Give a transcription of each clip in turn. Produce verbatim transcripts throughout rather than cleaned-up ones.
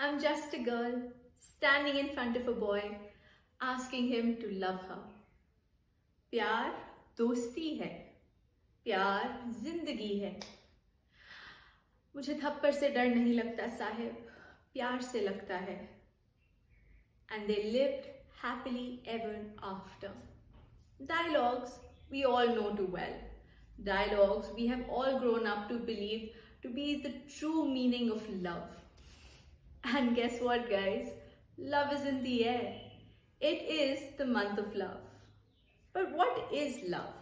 I'm just a girl standing in front of a boy asking him to love her. प्यार दोस्ती है, प्यार जिंदगी है। मुझे थप्पड़ से डर नहीं लगता साहिब, प्यार से लगता है। And they lived happily ever after. Dialogues we all know too well. Dialogues we have all grown up to believe to be the true meaning of love. And guess what, guys? Love is in the air. It is the month of love. But what is love?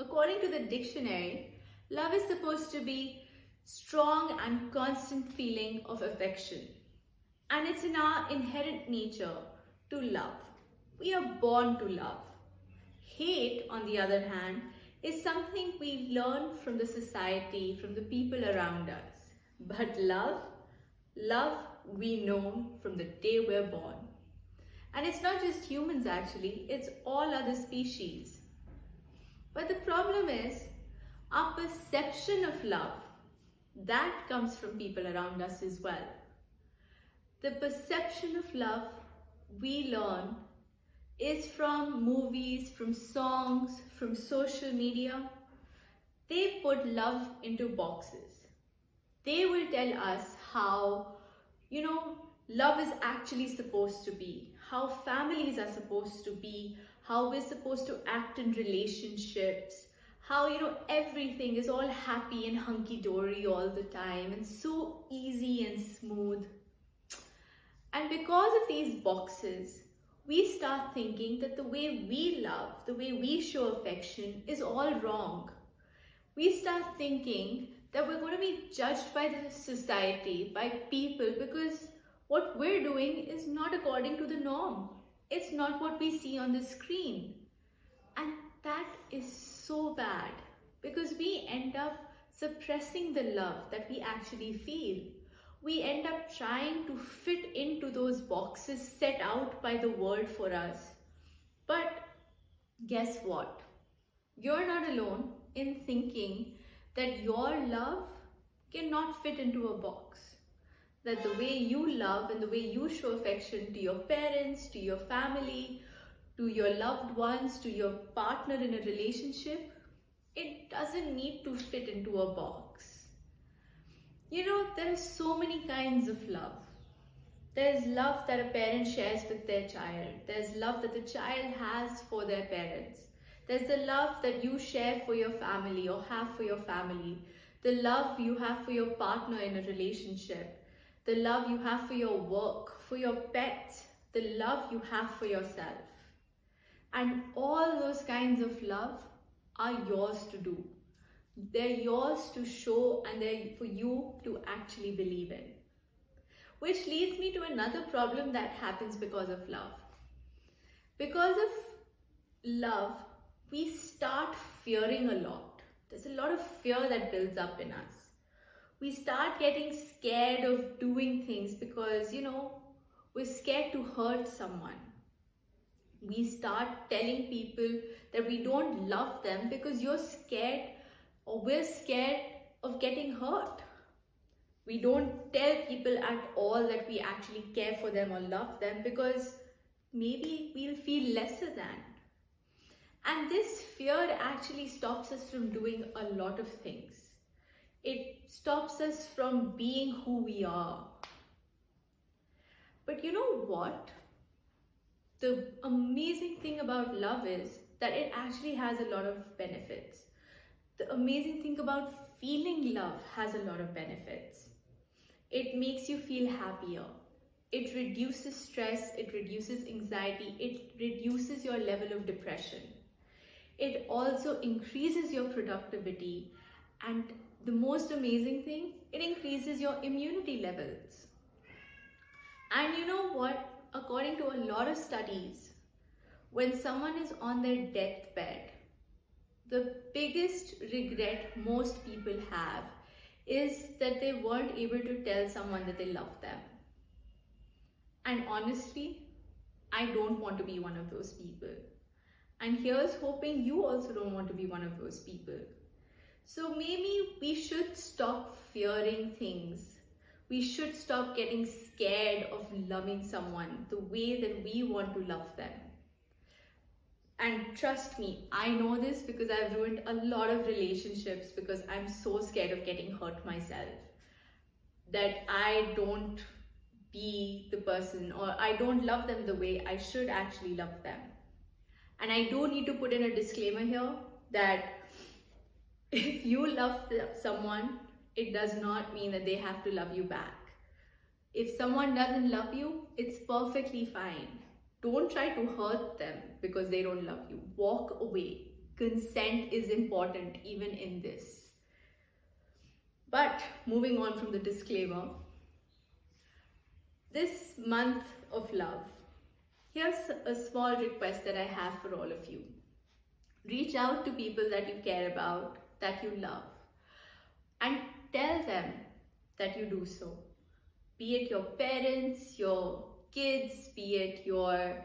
According to the dictionary, love is supposed to be strong and constant feeling of affection. And it's in our inherent nature to love. We are born to love. Hate, on the other hand, is something we learn from the society, from the people around us. But love, love we know from the day we're born. And it's not just humans actually, it's all other species. But the problem is our perception of love, that comes from people around us as well. The perception of love we learn is from movies, from songs, from social media. They put love into boxes. They will tell us how, you know, love is actually supposed to be, how families are supposed to be, how we're supposed to act in relationships, how, you know, everything is all happy and hunky-dory all the time and so easy and smooth. And because of these boxes, we start thinking that the way we love, the way we show affection is all wrong. We start thinking that we're going to be judged by the society, by people, because what we're doing is not according to the norm. It's not what we see on the screen. And that is so bad because we end up suppressing the love that we actually feel. We end up trying to fit into those boxes set out by the world for us. But guess what? You're not alone in thinking that your love cannot fit into a box. That the way you love and the way you show affection to your parents, to your family, to your loved ones, to your partner in a relationship, it doesn't need to fit into a box. You know, there are so many kinds of love. There's love that a parent shares with their child. There's love that the child has for their parents. There's the love that you share for your family or have for your family. The love you have for your partner in a relationship. The love you have for your work, for your pets. The love you have for yourself. And all those kinds of love are yours to do. They're yours to show and they're for you to actually believe in. Which leads me to another problem that happens because of love. Because of love, we start fearing a lot. There's a lot of fear that builds up in us. We start getting scared of doing things because, you know, we're scared to hurt someone. We start telling people that we don't love them because you're scared or we're scared of getting hurt. We don't tell people at all that we actually care for them or love them because maybe we'll feel lesser than. And this fear actually stops us from doing a lot of things. It stops us from being who we are. But you know what? The amazing thing about love is that it actually has a lot of benefits. The amazing thing about feeling love has a lot of benefits. It makes you feel happier. It reduces stress. It reduces anxiety. It reduces your level of depression. It also increases your productivity. And the most amazing thing, it increases your immunity levels. And you know what? According to a lot of studies, when someone is on their deathbed, the biggest regret most people have is that they weren't able to tell someone that they love them. And honestly, I don't want to be one of those people. And here's hoping you also don't want to be one of those people. So maybe we should stop fearing things. we should stop getting scared of loving someone the way that we want to love them. And trust me, I know this because I've ruined a lot of relationships because I'm so scared of getting hurt myself, that I don't be the person, or I don't love them the way I should actually love them. And I do need to put in a disclaimer here that if you love someone, it does not mean that they have to love you back. If someone doesn't love you, it's perfectly fine. Don't try to hurt them because they don't love you. Walk away. Consent is important even in this. But moving on from the disclaimer, this month of love, here's a small request that I have for all of you. Reach out to people that you care about, that you love, and tell them that you do so. Be it your parents, your kids, be it your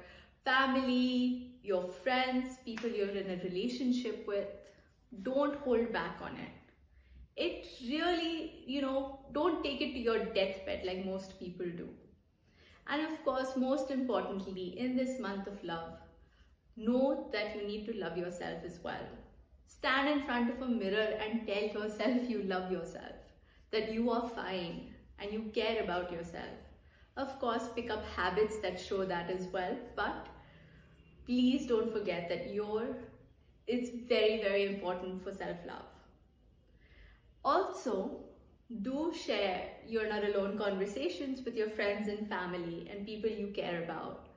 family, your friends, people you're in a relationship with. Don't hold back on it. It really, you know, don't take it to your deathbed like most people do. And of course, most importantly, in this month of love, know that you need to love yourself as well. Stand in front of a mirror and tell yourself you love yourself, that you are fine and you care about yourself. Of course, pick up habits that show that as well, but please don't forget that you're, it's very, very important for self-love. Also, do share You're Not Alone conversations with your friends and family and people you care about,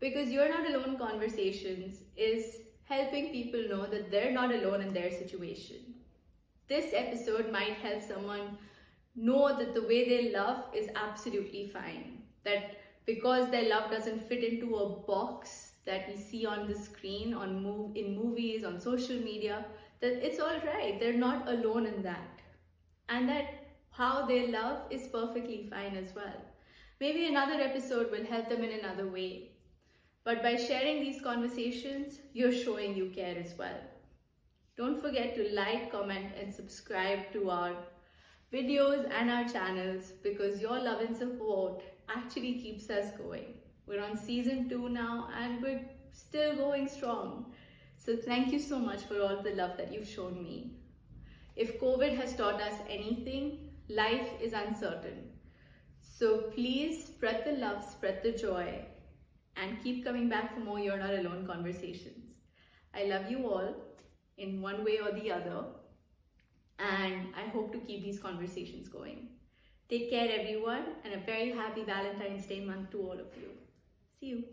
because You're Not Alone conversations is helping people know that they're not alone in their situation. This episode might help someone know that the way they love is absolutely fine. That because their love doesn't fit into a box that we see on the screen, on move in movies, on social media, that it's all right. They're not alone in that. And that how they love is perfectly fine as well. Maybe another episode will help them in another way. But by sharing these conversations, you're showing you care as well. Don't forget to like, comment, and subscribe to our videos and our channels, because your love and support actually keeps us going. We're on season two now and we're still going strong. So thank you so much for all the love that you've shown me. If COVID has taught us anything, life is uncertain. So please spread the love, spread the joy, and keep coming back for more You're Not Alone conversations. I love you all in one way or the other. And I hope to keep these conversations going. Take care, everyone, and a very happy Valentine's Day month to all of you. See you.